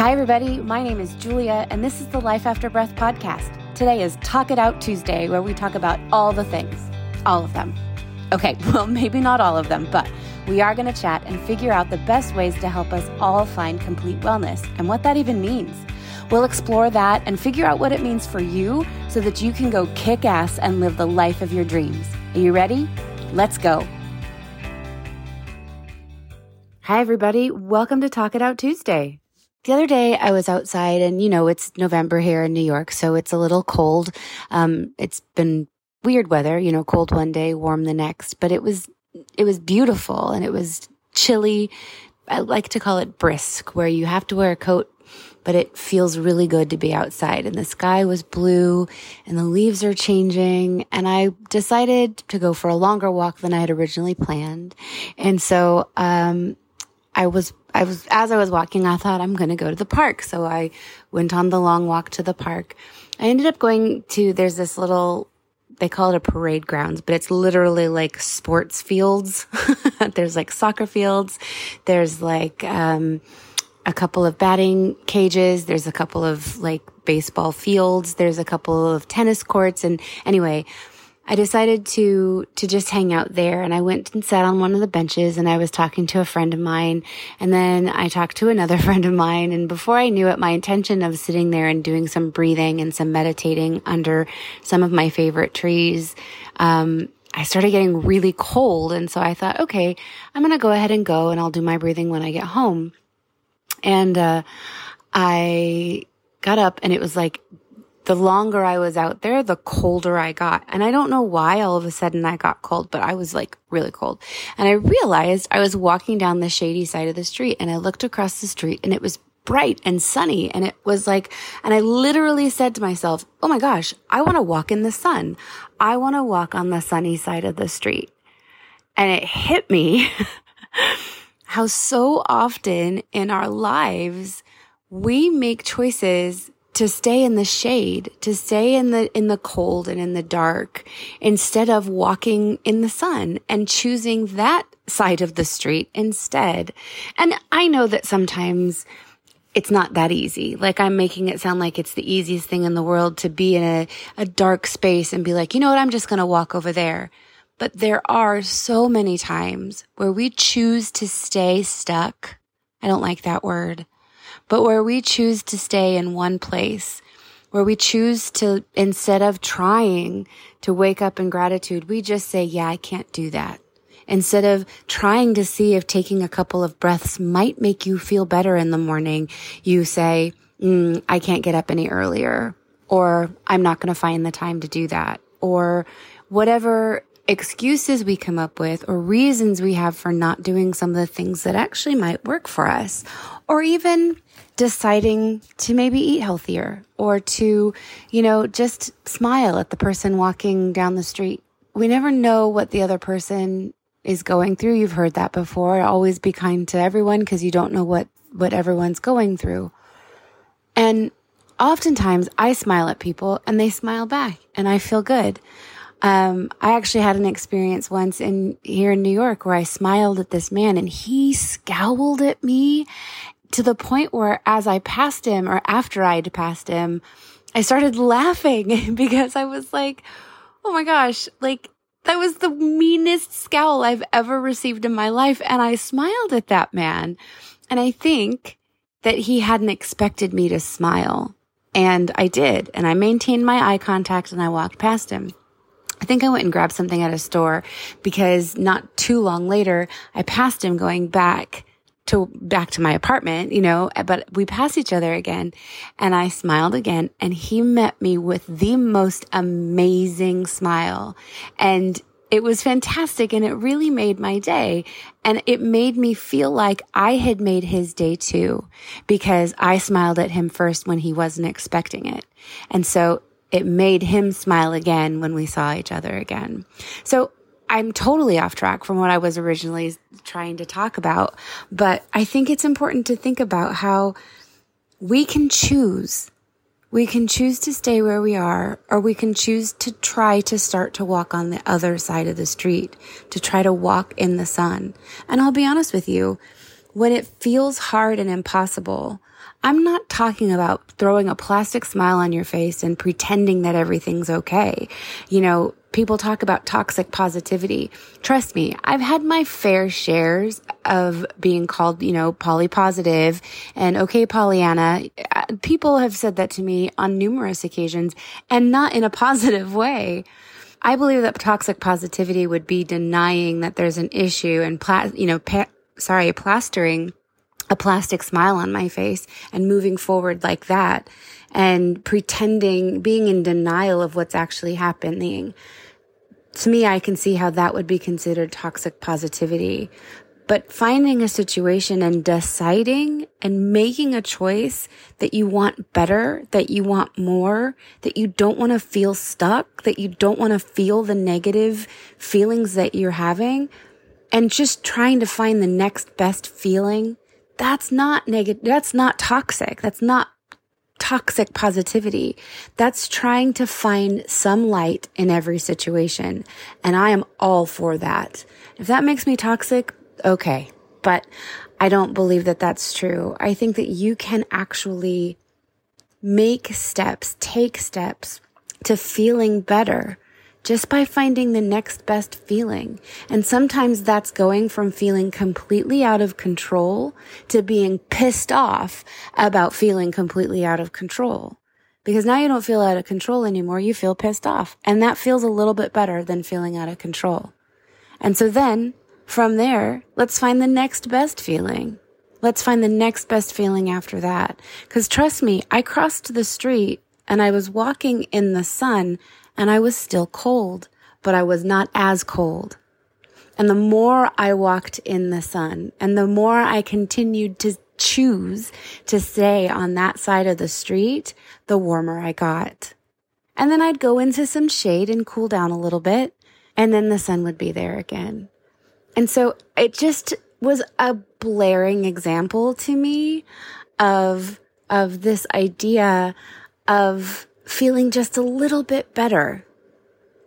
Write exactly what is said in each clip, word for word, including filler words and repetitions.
Hi, everybody. My name is Julia, and this is the Life After Breath podcast. Today is Talk It Out Tuesday, where we talk about all the things, all of them. Okay, well, maybe not all of them, but we are going to chat and figure out the best ways to help us all find complete wellness and what that even means. We'll explore that and figure out what it means for you so that you can go kick ass and live the life of your dreams. Are you ready? Let's go. Hi, everybody. Welcome to Talk It Out Tuesday. The other day I was outside and, you know, it's November here in New York, so it's a little cold. Um, it's been weird weather, you know, cold one day, warm the next, but it was, it was beautiful and it was chilly. I like to call it brisk, where you have to wear a coat, but it feels really good to be outside. And the sky was blue and the leaves are changing. And I decided to go for a longer walk than I had originally planned. And so, um, I was, I was, as I was walking, I thought I'm going to go to the park. So I went on the long walk to the park. I ended up going to, there's this little, they call it a parade grounds, but it's literally like sports fields. There's like soccer fields. There's like, um, a couple of batting cages. There's a couple of like baseball fields. There's a couple of tennis courts. And anyway, I decided to, to just hang out there, and I went and sat on one of the benches, and I was talking to a friend of mine, and then I talked to another friend of mine. And before I knew it, my intention of sitting there and doing some breathing and some meditating under some of my favorite trees, um, I started getting really cold. And so I thought, okay, I'm going to go ahead and go and I'll do my breathing when I get home. And, uh, I got up, and it was like, the longer I was out there, the colder I got. And I don't know why all of a sudden I got cold, but I was like really cold. And I realized I was walking down the shady side of the street, and I looked across the street, and it was bright and sunny. And it was like, and I literally said to myself, oh my gosh, I want to walk in the sun. I want to walk on the sunny side of the street. And it hit me how so often in our lives, we make choices to stay in the shade, to stay in the, in the cold and in the dark, instead of walking in the sun and choosing that side of the street instead. And I know that sometimes it's not that easy. Like, I'm making it sound like it's the easiest thing in the world to be in a, a dark space and be like, you know what? I'm just going to walk over there. But there are so many times where we choose to stay stuck. I don't like that word. But where we choose to stay in one place, where we choose to, instead of trying to wake up in gratitude, we just say, yeah, I can't do that. Instead of trying to see if taking a couple of breaths might make you feel better in the morning, you say, mm, I can't get up any earlier, or I'm not going to find the time to do that, or whatever excuses we come up with or reasons we have for not doing some of the things that actually might work for us, or even deciding to maybe eat healthier or to, you know, just smile at the person walking down the street. We never know what the other person is going through. You've heard that before. Always be kind to everyone because you don't know what, what everyone's going through. And oftentimes I smile at people and they smile back and I feel good. Um, I actually had an experience once in here in New York where I smiled at this man and he scowled at me to the point where as I passed him or after I'd passed him, I started laughing because I was like, oh my gosh, like that was the meanest scowl I've ever received in my life. And I smiled at that man. And I think that he hadn't expected me to smile. And I did. And I maintained my eye contact and I walked past him. I think I went and grabbed something at a store because not too long later, I passed him going back to, back to my apartment, you know, but we passed each other again and I smiled again and he met me with the most amazing smile. And it was fantastic and it really made my day. And it made me feel like I had made his day too because I smiled at him first when he wasn't expecting it. And so it made him smile again when we saw each other again. So I'm totally off track from what I was originally trying to talk about, but I think it's important to think about how we can choose. We can choose to stay where we are, or we can choose to try to start to walk on the other side of the street, to try to walk in the sun. And I'll be honest with you, when it feels hard and impossible, I'm not talking about throwing a plastic smile on your face and pretending that everything's okay. You know, people talk about toxic positivity. Trust me, I've had my fair shares of being called, you know, polypositive and okay, Pollyanna. People have said that to me on numerous occasions and not in a positive way. I believe that toxic positivity would be denying that there's an issue and, pla- you know, pa- sorry, plastering a plastic smile on my face and moving forward like that and pretending, being in denial of what's actually happening. To me, I can see how that would be considered toxic positivity. But finding a situation and deciding and making a choice that you want better, that you want more, that you don't want to feel stuck, that you don't want to feel the negative feelings that you're having, and just trying to find the next best feeling, that's not negative. That's not toxic. That's not toxic positivity. That's trying to find some light in every situation. And I am all for that. If that makes me toxic, okay. But I don't believe that that's true. I think that you can actually make steps, take steps to feeling better just by finding the next best feeling. And sometimes that's going from feeling completely out of control to being pissed off about feeling completely out of control. Because now you don't feel out of control anymore, you feel pissed off. And that feels a little bit better than feeling out of control. And so then, from there, let's find the next best feeling. Let's find the next best feeling after that. Because trust me, I crossed the street and I was walking in the sun, and I was still cold, but I was not as cold. And the more I walked in the sun, and the more I continued to choose to stay on that side of the street, the warmer I got. And then I'd go into some shade and cool down a little bit, and then the sun would be there again. And so it just was a blaring example to me of, of this idea of feeling just a little bit better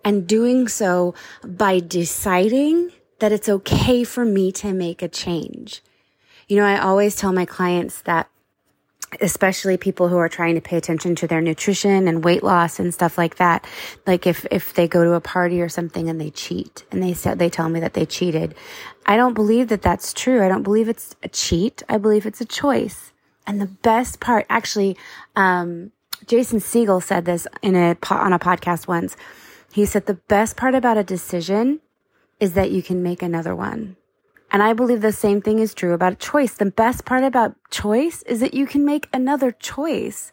and doing so by deciding that it's okay for me to make a change. You know, I always tell my clients that, especially people who are trying to pay attention to their nutrition and weight loss and stuff like that. Like if, if they go to a party or something and they cheat and they said, they tell me that they cheated. I don't believe that that's true. I don't believe it's a cheat. I believe it's a choice. And the best part, actually, um, Jason Siegel said this in a on a podcast once. He said, the best part about a decision is that you can make another one. And I believe the same thing is true about a choice. The best part about choice is that you can make another choice.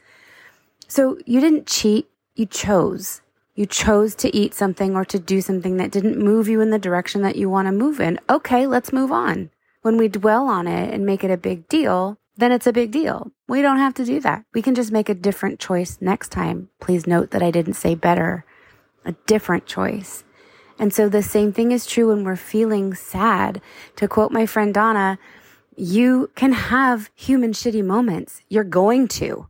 So you didn't cheat, you chose. You chose to eat something or to do something that didn't move you in the direction that you want to move in. Okay, let's move on. When we dwell on it and make it a big deal, then it's a big deal. We don't have to do that. We can just make a different choice next time. Please note that I didn't say better, a different choice. And so the same thing is true when we're feeling sad. To quote my friend Donna, you can have human shitty moments. You're going to.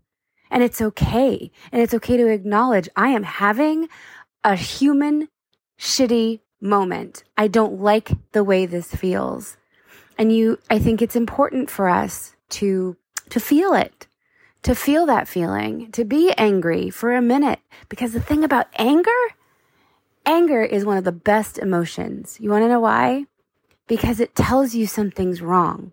And it's okay. And it's okay to acknowledge I am having a human shitty moment. I don't like the way this feels. And you, I think it's important for us to to feel it, to feel that feeling, to be angry for a minute. Because the thing about anger, anger is one of the best emotions. You want to know why? Because it tells you something's wrong.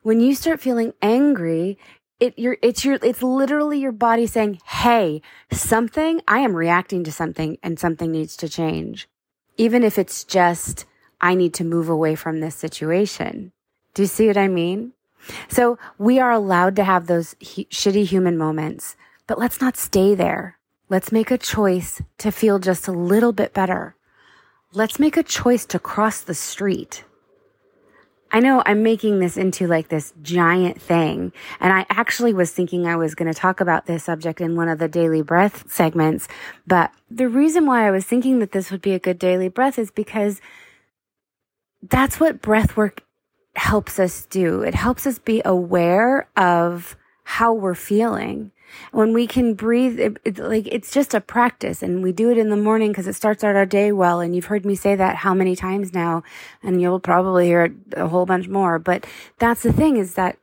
When you start feeling angry, it your it's your it's literally your body saying, hey, something, I am reacting to something and something needs to change. Even if it's just, I need to move away from this situation. Do you see what I mean? So we are allowed to have those he- shitty human moments, but let's not stay there. Let's make a choice to feel just a little bit better. Let's make a choice to cross the street. I know I'm making this into like this giant thing, and I actually was thinking I was going to talk about this subject in one of the Daily Breath segments, but the reason why I was thinking that this would be a good Daily Breath is because that's what breath work helps us do. It helps us be aware of how we're feeling. When we can breathe, it, it, like it's just a practice, and we do it in the morning because it starts out our day well. And you've heard me say that how many times now, and you'll probably hear it a whole bunch more. But that's the thing, is that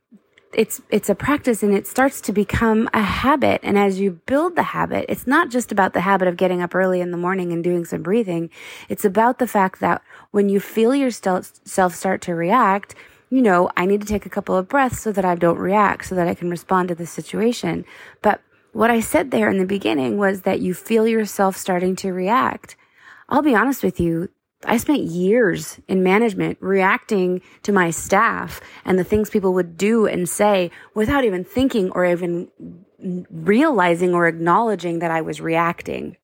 it's it's a practice, and it starts to become a habit. And as you build the habit, it's not just about the habit of getting up early in the morning and doing some breathing. It's about the fact that when you feel yourself start to react, you know, I need to take a couple of breaths so that I don't react, so that I can respond to the situation. But what I said there in the beginning was that you feel yourself starting to react. I'll be honest with you, I spent years in management reacting to my staff and the things people would do and say without even thinking or even realizing or acknowledging that I was reacting.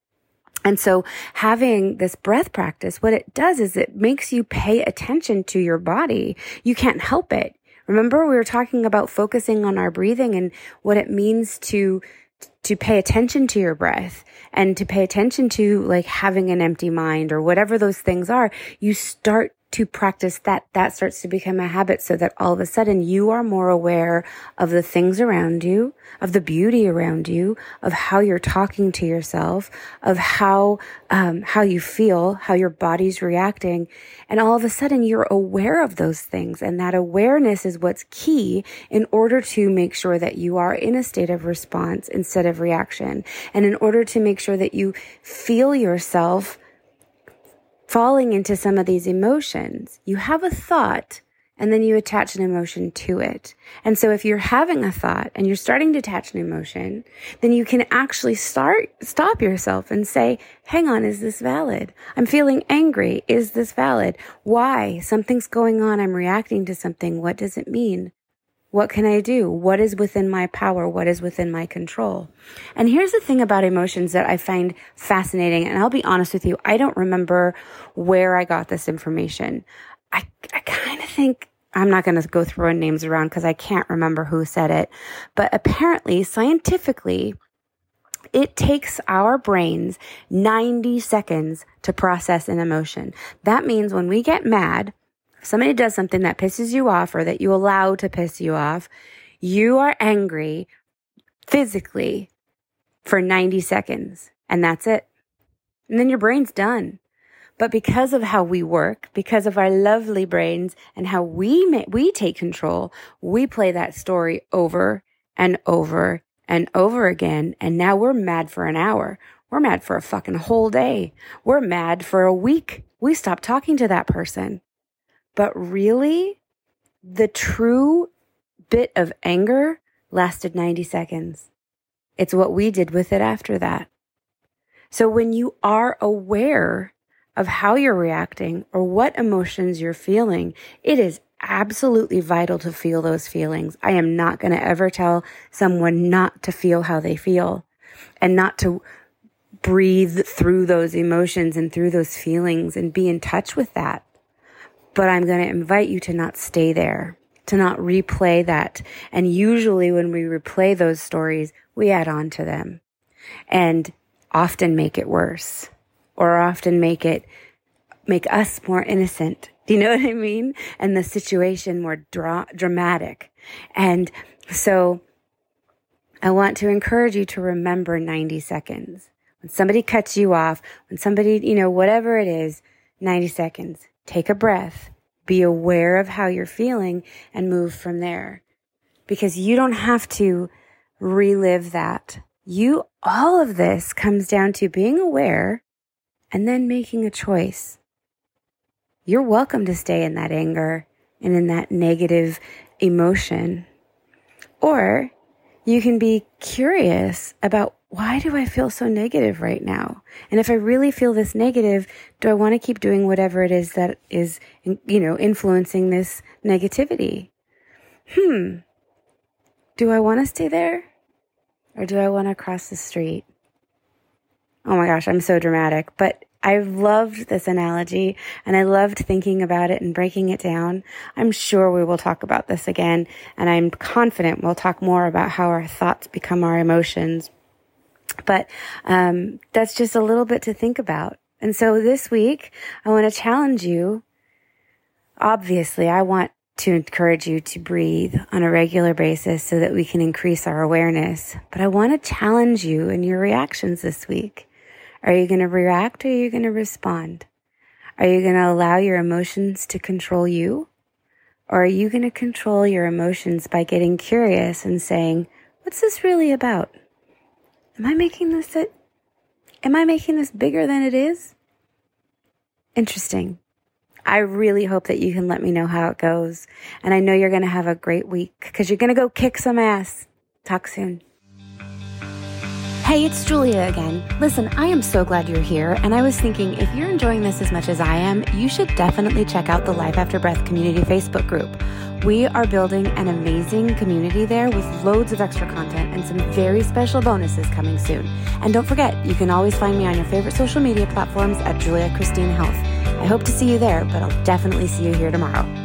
And so having this breath practice, what it does is it makes you pay attention to your body. You can't help it. Remember, we were talking about focusing on our breathing and what it means to to pay attention to your breath and to pay attention to like having an empty mind or whatever those things are. You start to practice that. That starts to become a habit, so that all of a sudden you are more aware of the things around you, of the beauty around you, of how you're talking to yourself, of how um, how you feel, how your body's reacting. And all of a sudden you're aware of those things. And that awareness is what's key in order to make sure that you are in a state of response instead of reaction. And in order to make sure that you feel yourself falling into some of these emotions. You have a thought and then you attach an emotion to it. And so if you're having a thought and you're starting to attach an emotion, then you can actually start, stop yourself and say, hang on, is this valid? I'm feeling angry. Is this valid? Why? Something's going on. I'm reacting to something. What does it mean? What can I do? What is within my power? What is within my control? And here's the thing about emotions that I find fascinating. And I'll be honest with you, I don't remember where I got this information. I, I kind of think, I'm not going to go throwing names around because I can't remember who said it. But apparently, scientifically, it takes our brains ninety seconds to process an emotion. That means when we get mad, somebody does something that pisses you off or that you allow to piss you off, you are angry physically for ninety seconds, and that's it. And then your brain's done. But because of how we work, because of our lovely brains and how we ma- we take control, we play that story over and over and over again, and now we're mad for an hour. We're mad for a fucking whole day. We're mad for a week. We stop talking to that person. But really, the true bit of anger lasted ninety seconds. It's what we did with it after that. So when you are aware of how you're reacting or what emotions you're feeling, it is absolutely vital to feel those feelings. I am not going to ever tell someone not to feel how they feel and not to breathe through those emotions and through those feelings and be in touch with that. But I'm going to invite you to not stay there, to not replay that. And usually when we replay those stories, we add on to them and often make it worse, or often make it, make us more innocent. Do you know what I mean? And the situation more dra- dramatic. And so I want to encourage you to remember ninety seconds. When somebody cuts you off, when somebody, you know, whatever it is, ninety seconds. Take a breath, be aware of how you're feeling, and move from there. Because you don't have to relive that. You, all of this comes down to being aware and then making a choice. You're welcome to stay in that anger and in that negative emotion. Or you can be curious about, why do I feel so negative right now? And if I really feel this negative, do I want to keep doing whatever it is that is, you know, influencing this negativity? Hmm. Do I want to stay there? Or do I want to cross the street? Oh my gosh, I'm so dramatic. But I loved this analogy, and I loved thinking about it and breaking it down. I'm sure we will talk about this again, and I'm confident we'll talk more about how our thoughts become our emotions. But um, that's just a little bit to think about. And so this week, I want to challenge you. Obviously, I want to encourage you to breathe on a regular basis so that we can increase our awareness. But I want to challenge you in your reactions this week. Are you going to react or are you going to respond? Are you going to allow your emotions to control you? Or are you going to control your emotions by getting curious and saying, what's this really about? Am I making this it? Am I making this bigger than it is? Interesting. I really hope that you can let me know how it goes. And I know you're going to have a great week because you're going to go kick some ass. Talk soon. Hey, it's Julia again. Listen, I am so glad you're here. And I was thinking, if you're enjoying this as much as I am, you should definitely check out the Life After Breath community Facebook group. We are building an amazing community there with loads of extra content and some very special bonuses coming soon. And don't forget, you can always find me on your favorite social media platforms at Julia Christine Health. I hope to see you there, but I'll definitely see you here tomorrow.